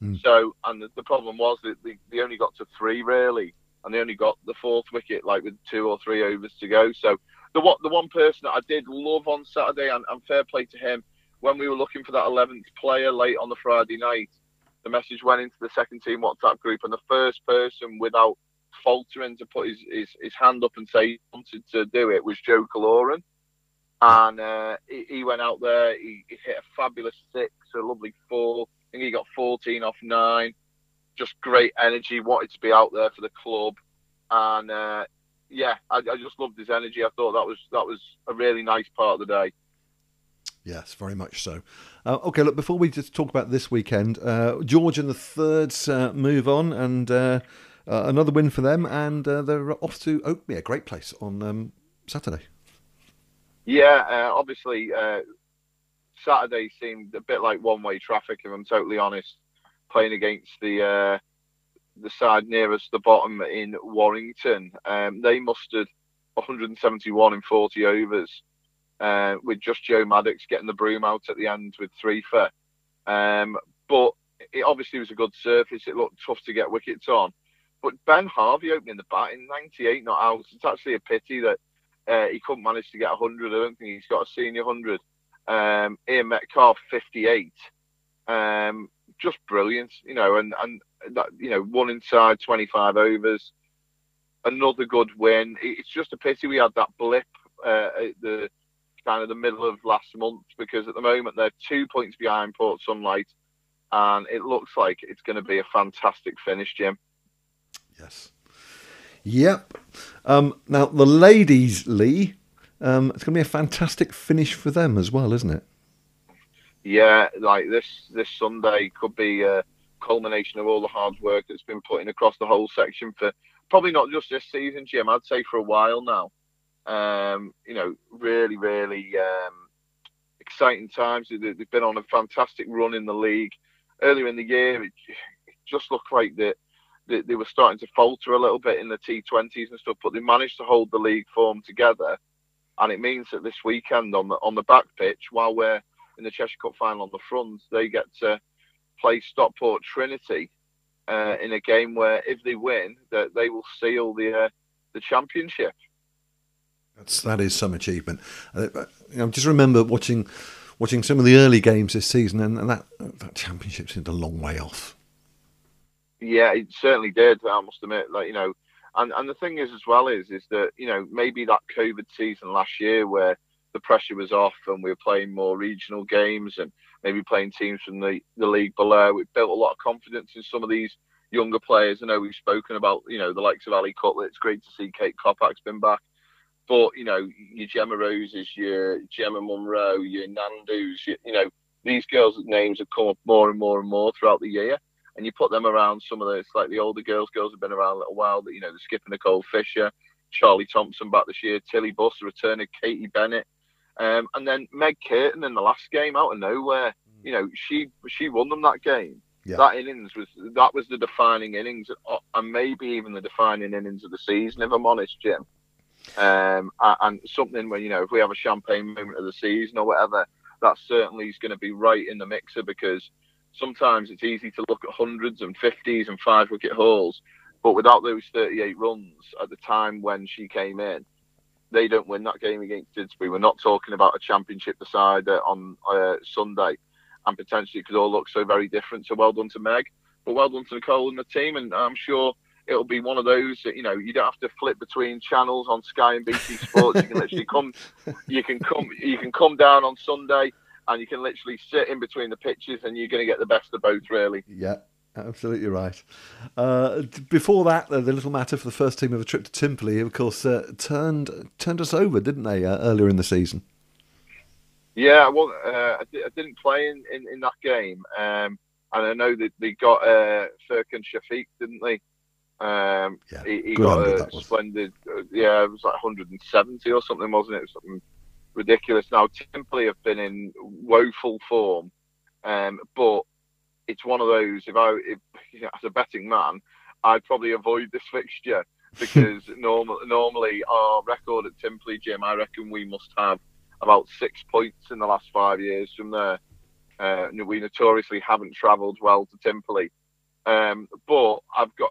Mm. So, and the, the problem was that they, they only got to three, really, and they only got the fourth wicket, like, with two or three overs to go. So the, what, the one person that I did love on Saturday, and, and fair play to him, when we were looking for that eleventh player late on the Friday night, the message went into the second team WhatsApp group, and the first person without faltering to put his, his, his hand up and say he wanted to do it was Joe Caloran. And uh, he, he went out there, he, he hit a fabulous six, a lovely four. I think he got fourteen off nine. Just great energy, wanted to be out there for the club. And uh, yeah, I, I just loved his energy. I thought that was that was a really nice part of the day. Yes, very much so. Uh, okay, look, before we just talk about this weekend, uh, George and the Thirds uh, move on, and uh, uh, another win for them, and uh, they're off to Oakmere, great place, on um, Saturday. Yeah, uh, obviously, uh, Saturday seemed a bit like one-way traffic, if I'm totally honest, playing against the uh, the side nearest the bottom in Warrington. Um, they mustered one hundred seventy-one in forty overs. Uh, with just Joe Maddox getting the broom out at the end with three for. Um, but it obviously was a good surface. It looked tough to get wickets on. But Ben Harvey opening the batting, ninety-eight not out. It's actually a pity that uh, he couldn't manage to get one hundred. I don't think he's got a senior one hundred. Um, Ian Metcalf, fifty-eight. Um, just brilliant, you know, and, and that, you know, one inside, twenty-five overs. Another good win. It's just a pity we had that blip uh, at the kind of the middle of last month, because at the moment they're two points behind Port Sunlight, and it looks like it's going to be a fantastic finish, Jim. Yes. Yep. Um, now, the ladies, Lee, um, it's going to be a fantastic finish for them as well, isn't it? Yeah, like this this Sunday could be a culmination of all the hard work that's been put in across the whole section for probably not just this season, Jim, I'd say for a while now. Um, you know, really, really um, exciting times. They've been on a fantastic run in the league. Earlier in the year, it just looked like that they were starting to falter a little bit in the T twenties and stuff, but they managed to hold the league form together. And it means that this weekend on the on the back pitch, while we're in the Cheshire Cup final on the front, they get to play Stockport Trinity uh, in a game where, if they win, that they will seal the uh, the championship. That's, that is some achievement. I, I just remember watching watching some of the early games this season, and, and that, that championship seemed a long way off. Yeah, it certainly did, I must admit. Like, you know, and, and the thing is as well is is that, you know, maybe that COVID season last year where the pressure was off and we were playing more regional games and maybe playing teams from the, the league below, it built a lot of confidence in some of these younger players. I know we've spoken about, you know, the likes of Ali Cutler. It's great to see Kate Kopac's been back. But, you know, your Gemma Roses, your Gemma Munro, your Nandu's, your, you know, these girls' names have come up more and more and more throughout the year. and you put them around some of the slightly older girls, girls have been around a little while, that, you know, the Skip and Nicole Fisher, Charlie Thompson back this year, Tilly Buss, the return of Katie Bennett, um, and then Meg Curtin in the last game out of nowhere. You know, she she won them that game. Yeah. That innings was that was the defining innings, and maybe even the defining innings of the season, if I'm honest, Jim. Um, and something where, you know, if we have a champagne moment of the season or whatever, that certainly is going to be right in the mixer, because sometimes it's easy to look at hundreds and fifties and five wicket hauls, but without those thirty-eight runs at the time when she came in, they don't win that game against Didsbury. We're not talking about a championship decider on uh, Sunday, and potentially it could all look so very different. So well done to Meg, but well done to Nicole and the team, and I'm sure it'll be one of those that, you know, you don't have to flip between channels on Sky and B T Sports. You can literally come, you can come, you can come down on Sunday, and you can literally sit in between the pitches, and you're going to get the best of both, really. Yeah, absolutely right. Uh, before that, the little matter for the first team of a trip to Timperley, of course, uh, turned turned us over, didn't they, uh, earlier in the season? Yeah, well, uh, I, di- I didn't play in, in, in that game, um, and I know that they got uh, Firkin Shafiq, didn't they? Um, yeah, he, he got a splendid, uh, yeah, it was like one hundred seventy or something, wasn't it? It was something ridiculous. Now, Timperley have been in woeful form, um, but it's one of those. If I, if, you know, as a betting man, I'd probably avoid this fixture, because normal, normally our record at Timperley, Jim, I reckon we must have about six points in the last five years from there. Uh, we notoriously haven't travelled well to Timperley, um, but I've got.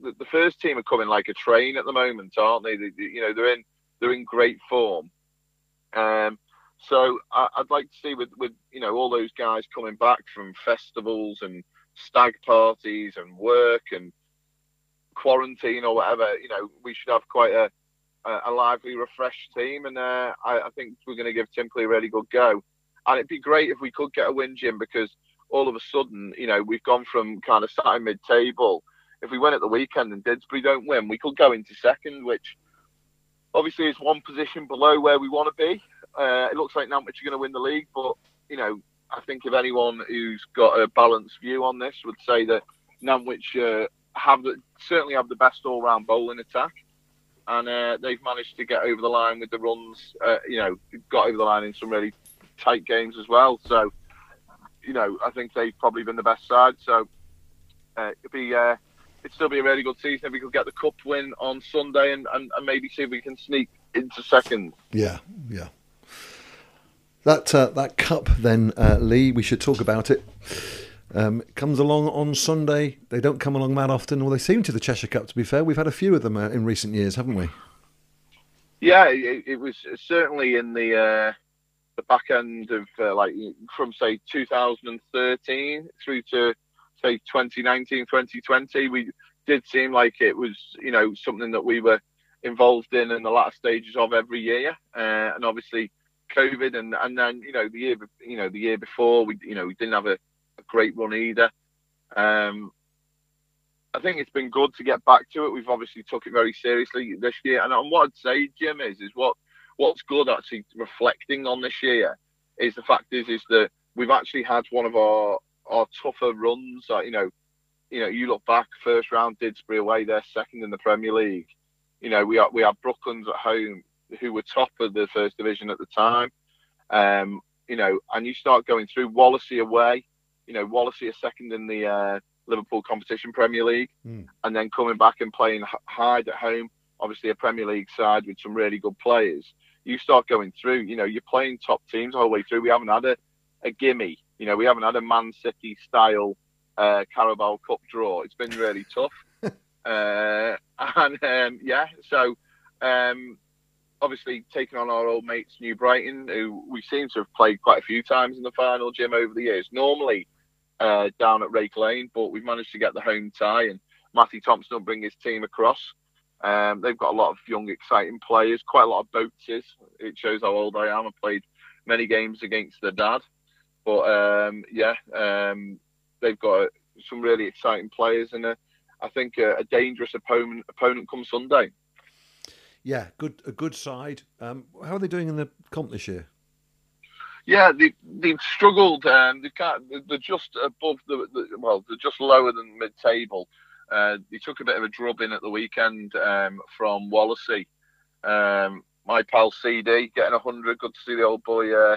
The first team are coming like a train at the moment, aren't they? They, they you know, they're in they're in great form. Um, so I, I'd like to see with, with you know all those guys coming back from festivals and stag parties and work and quarantine or whatever. You know, we should have quite a a, a lively, refreshed team, and uh, I, I think we're going to give Timperley a really good go. And it'd be great if we could get a win, Jim, because all of a sudden, you know, we've gone from kind of sat in mid-table. If we win at the weekend and Didsbury don't win, we could go into second, which obviously is one position below where we want to be. Uh, it looks like Nantwich are going to win the league, but, you know, I think if anyone who's got a balanced view on this would say that Nantwich uh, have the, certainly have the best all-round bowling attack, and uh, they've managed to get over the line with the runs, uh, you know, got over the line in some really tight games as well. So, you know, I think they've probably been the best side. So, uh, it'd be... Uh, It'd still be a really good season if we could get the cup win on Sunday and, and, and maybe see if we can sneak into second. Yeah, yeah. That uh, that cup then, uh, Lee, we should talk about it. Um, it comes along on Sunday. They don't come along that often, or well, they seem to, the Cheshire Cup, to be fair. We've had a few of them uh, in recent years, haven't we? Yeah, it, it was certainly in the uh, the back end of, uh, like, from, say, two thousand thirteen through to... say twenty nineteen, twenty twenty, we did seem like it was, you know, something that we were involved in in the latter stages of every year, uh, and obviously COVID, and, and then you know the year, you know the year before, we you know we didn't have a, a great run either. Um, I think it's been good to get back to it. We've obviously took it very seriously this year, and, and what I'd say, Jim, is is what what's good actually reflecting on this year is the fact is is that we've actually had one of our Our tougher runs, like, you know, you know, you look back, first round Didsbury away, they're second in the Premier League. You know, we are we have Brooklands at home, who were top of the First Division at the time. Um, you know, and you start going through Wallasey away. You know, Wallasey are second in the uh, Liverpool Competition Premier League, mm. and then coming back and playing Hyde at home, obviously a Premier League side with some really good players. You start going through. You know, you're playing top teams all the way through. We haven't had a, a gimme. You know, we haven't had a Man City-style uh, Carabao Cup draw. It's been really tough. uh, and, um, yeah, so um, obviously taking on our old mates, New Brighton, who we seem to have played quite a few times in the final, Jim, over the years. Normally uh, down at Rake Lane, but we've managed to get the home tie, and Matty Thompson will bring his team across. Um, they've got a lot of young, exciting players, quite a lot of boatses. It shows how old I am. I played many games against their dad. But, um, yeah, um, they've got some really exciting players, and a, I think a, a dangerous opponent opponent come Sunday. Yeah, good a good side. Um, how are they doing in the comp this year? Yeah, they, they've struggled. Um, they can't, they're just above the, the well, they're just lower than mid-table. Uh, they took a bit of a drubbing at the weekend um, from Wallasey. Um, my pal C D getting a hundred. Good to see the old boy uh,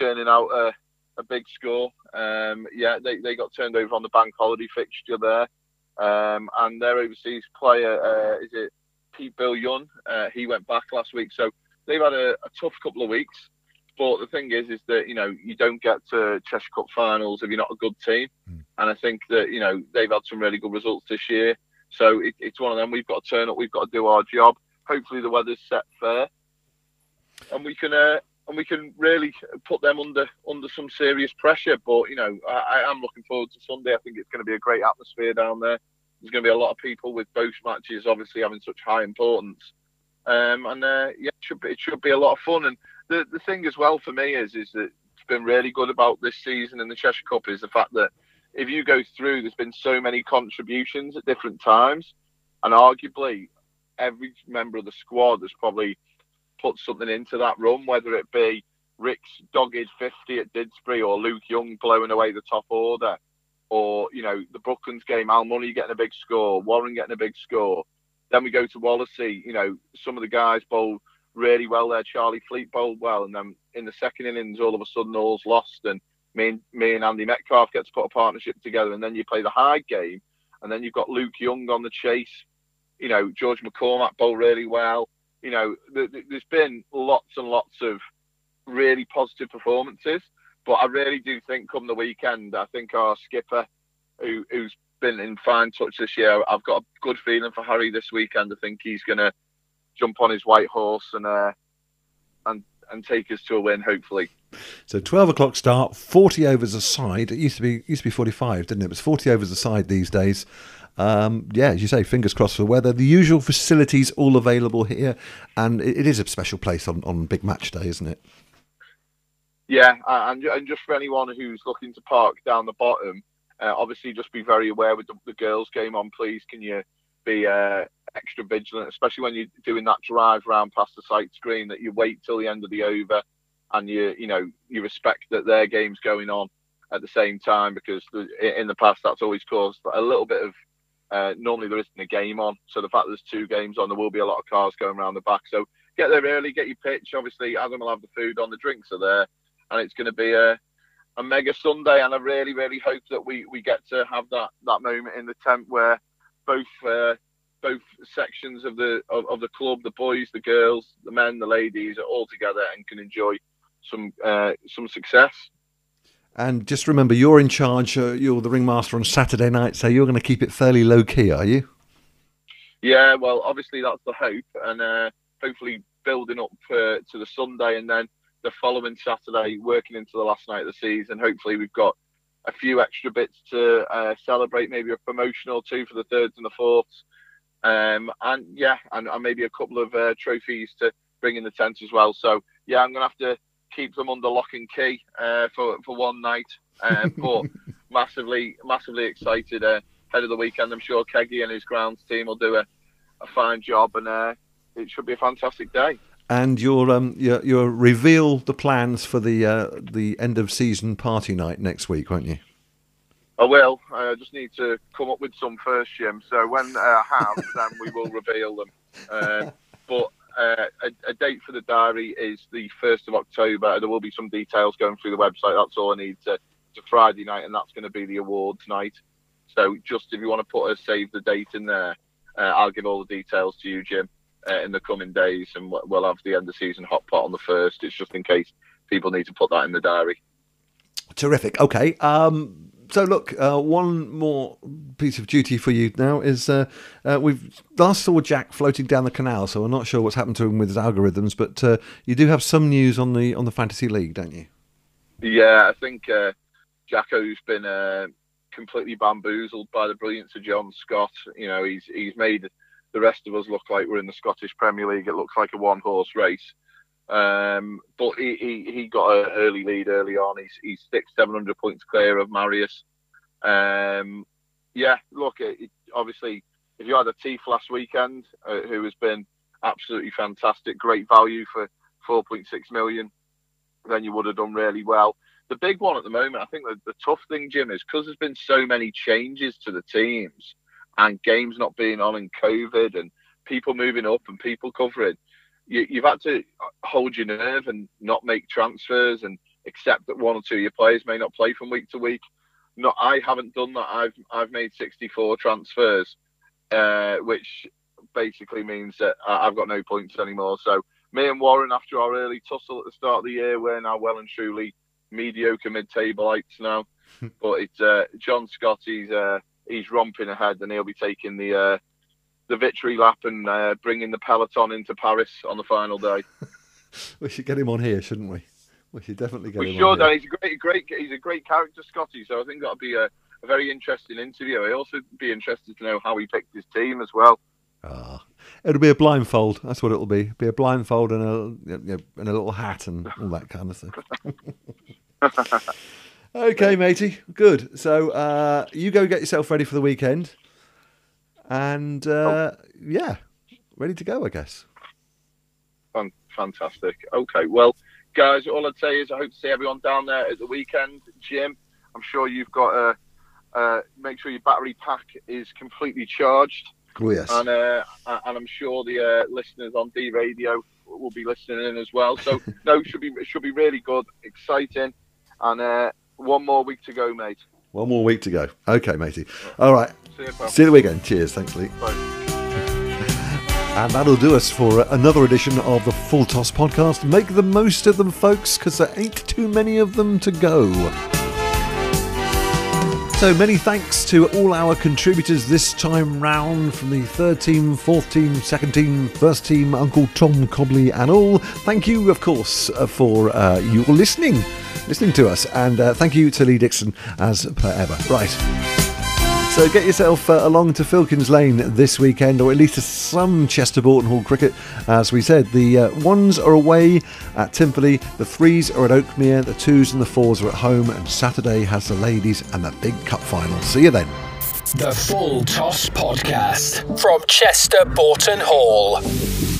churning out a, a big score. Um, yeah, they, they got turned over on the bank holiday fixture there. Um, and their overseas player, uh, is it Pete Bill Young? Uh, he went back last week. So they've had a, a tough couple of weeks. But the thing is, is that, you know, you don't get to Cheshire Cup finals if you're not a good team. Mm. And I think that, you know, they've had some really good results this year. So it, it's one of them. We've got to turn up. We've got to do our job. Hopefully the weather's set fair, and we can uh, and we can really put them under under some serious pressure. But you know, I, I am looking forward to Sunday. I think it's going to be a great atmosphere down there. There's going to be a lot of people with both matches, obviously having such high importance. Um, and uh, yeah, it should be, it should be a lot of fun. And the the thing as well for me is is that it's been really good about this season in the Cheshire Cup is the fact that if you go through, there's been so many contributions at different times, and arguably every member of the squad has probably put something into that run, whether it be Rick's dogged fifty at Didsbury or Luke Young blowing away the top order, or, you know, the Brooklands game, Al Money getting a big score, Warren getting a big score. Then we go to Wallasey, you know, some of the guys bowled really well there. Charlie Fleet bowled well, and then in the second innings, all of a sudden, all's lost, and me and, me and Andy Metcalf get to put a partnership together, and then you play the Hyde game, and then you've got Luke Young on the chase. You know, George McCormack bowled really well. You know, th th there's been lots and lots of really positive performances. But I really do think come the weekend, I think our skipper, who, who's been in fine touch this year, I've got a good feeling for Harry this weekend. I think he's going to jump on his white horse and uh, and and take us to a win, hopefully. So twelve o'clock start, forty overs a side. It used to be used to be forty-five, didn't it? It was forty overs a side these days. Um, yeah, as you say, fingers crossed for the weather. The usual facilities all available here, and it, it is a special place on, on big match day, isn't it? Yeah, and, and just for anyone who's looking to park down the bottom, uh, obviously just be very aware with the, the girls' game on, please. Can you be uh, extra vigilant, especially when you're doing that drive round past the sight screen, that you wait till the end of the over and you, you know, you respect that their game's going on at the same time, because in the past that's always caused a little bit of Uh, normally there isn't a game on, so the fact that there's two games on, there will be a lot of cars going around the back. So get there early, get your pitch. Obviously, Adam will have the food on, the drinks are there, and it's going to be a, a mega Sunday. And I really, really hope that we, we get to have that, that moment in the tent where both uh, both sections of the of, of the club, the boys, the girls, the men, the ladies, are all together and can enjoy some uh, some success. And just remember, you're in charge, uh, you're the ringmaster on Saturday night, so you're going to keep it fairly low-key, are you? Yeah, well, obviously that's the hope, and uh, hopefully building up uh, to the Sunday, and then the following Saturday, working into the last night of the season. Hopefully we've got a few extra bits to uh, celebrate, maybe a promotion or two for the thirds and the fourths, um, and yeah, and, and maybe a couple of uh, trophies to bring in the tent as well. So, yeah, I'm going to have to keep them under lock and key uh, for for one night, uh, but massively massively excited uh, ahead of the weekend. I'm sure Keggy and his grounds team will do a, a fine job, and uh, it should be a fantastic day. And you'll um you'll, you'll reveal the plans for the uh, the end of season party night next week, won't you? I will. I just need to come up with some first, Jim. So when I have, then we will reveal them. Uh, but. Uh, a, a date for the diary is the first of October. There will be some details going through the website. That's all I need to, to Friday night, and that's going to be the awards night. So just if you want to put a save the date in there, uh, I'll give all the details to you, Jim, uh, in the coming days, and we'll have the end of season hot pot on the first. It's just in case people need to put that in the diary. Terrific. Okay. Um... So look, uh, one more piece of duty for you now is uh, uh, we've last saw Jack floating down the canal, so I'm not sure what's happened to him with his algorithms, but uh, you do have some news on the on the Fantasy League, don't you? Yeah, I think uh, Jacko's been uh, completely bamboozled by the brilliance of John Scott. You know, he's he's made the rest of us look like we're in the Scottish Premier League. It looks like a one-horse race. Um, but he, he, he got an early lead early on. He's, he's six, seven hundred points clear of Marius. Um, yeah, look, it, it, obviously, if you had a Teef last weekend, uh, who has been absolutely fantastic, great value for four point six million, then you would have done really well. The big one at the moment, I think the, the tough thing, Jim, is because there's been so many changes to the teams and games not being on and COVID and people moving up and people covering, you, you've had to hold your nerve and not make transfers and accept that one or two of your players may not play from week to week. No, I haven't done that. I've I've made sixty-four transfers, uh, which basically means that I've got no points anymore. So me and Warren, after our early tussle at the start of the year, we're now well and truly mediocre mid-tablelites now. But it's uh, John Scott. He's uh, he's romping ahead, and he'll be taking the uh, the victory lap and uh, bringing the peloton into Paris on the final day. We should get him on here, shouldn't we? We should definitely get we him sure on here. He's a great, great, he's a great character, Scotty. So I think that'll be a, a very interesting interview. I'd also be interested to know how he picked his team as well. Ah, it'll be a blindfold. That's what it'll be. It'll be a blindfold and a you know, and a little hat and all that kind of thing. Okay, matey. Good. So uh, you go get yourself ready for the weekend, and uh, oh. yeah, ready to go, I guess. Fantastic. Okay. Well. Guys, all I'd say is I hope to see everyone down there at the weekend. Jim, I'm sure you've got to uh, uh, make sure your battery pack is completely charged. Oh, yes. And, uh, and I'm sure the uh, listeners on D Radio will be listening in as well. So, no, it should be, it should be really good, exciting. And uh, one more week to go, mate. One more week to go. Okay, matey. All right. See you, pal. See you the weekend. Cheers. Thanks, Lee. Bye. And that'll do us for another edition of the Full Toss Podcast. Make the most of them, folks, because there ain't too many of them to go. So many thanks to all our contributors this time round, from the third team, fourth team, second team, first team, Uncle Tom Cobley and all. Thank you, of course, for uh, your listening, listening to us. And uh, thank you to Lee Dixon, as per ever. Right. So get yourself uh, along to Filkins Lane this weekend, or at least to some Chester Boughton Hall cricket. As we said, the uh, ones are away at Timperley, the threes are at Oakmere, the twos and the fours are at home, and Saturday has the ladies and the big cup final. See you then. The Full Toss Podcast from Chester Boughton Hall.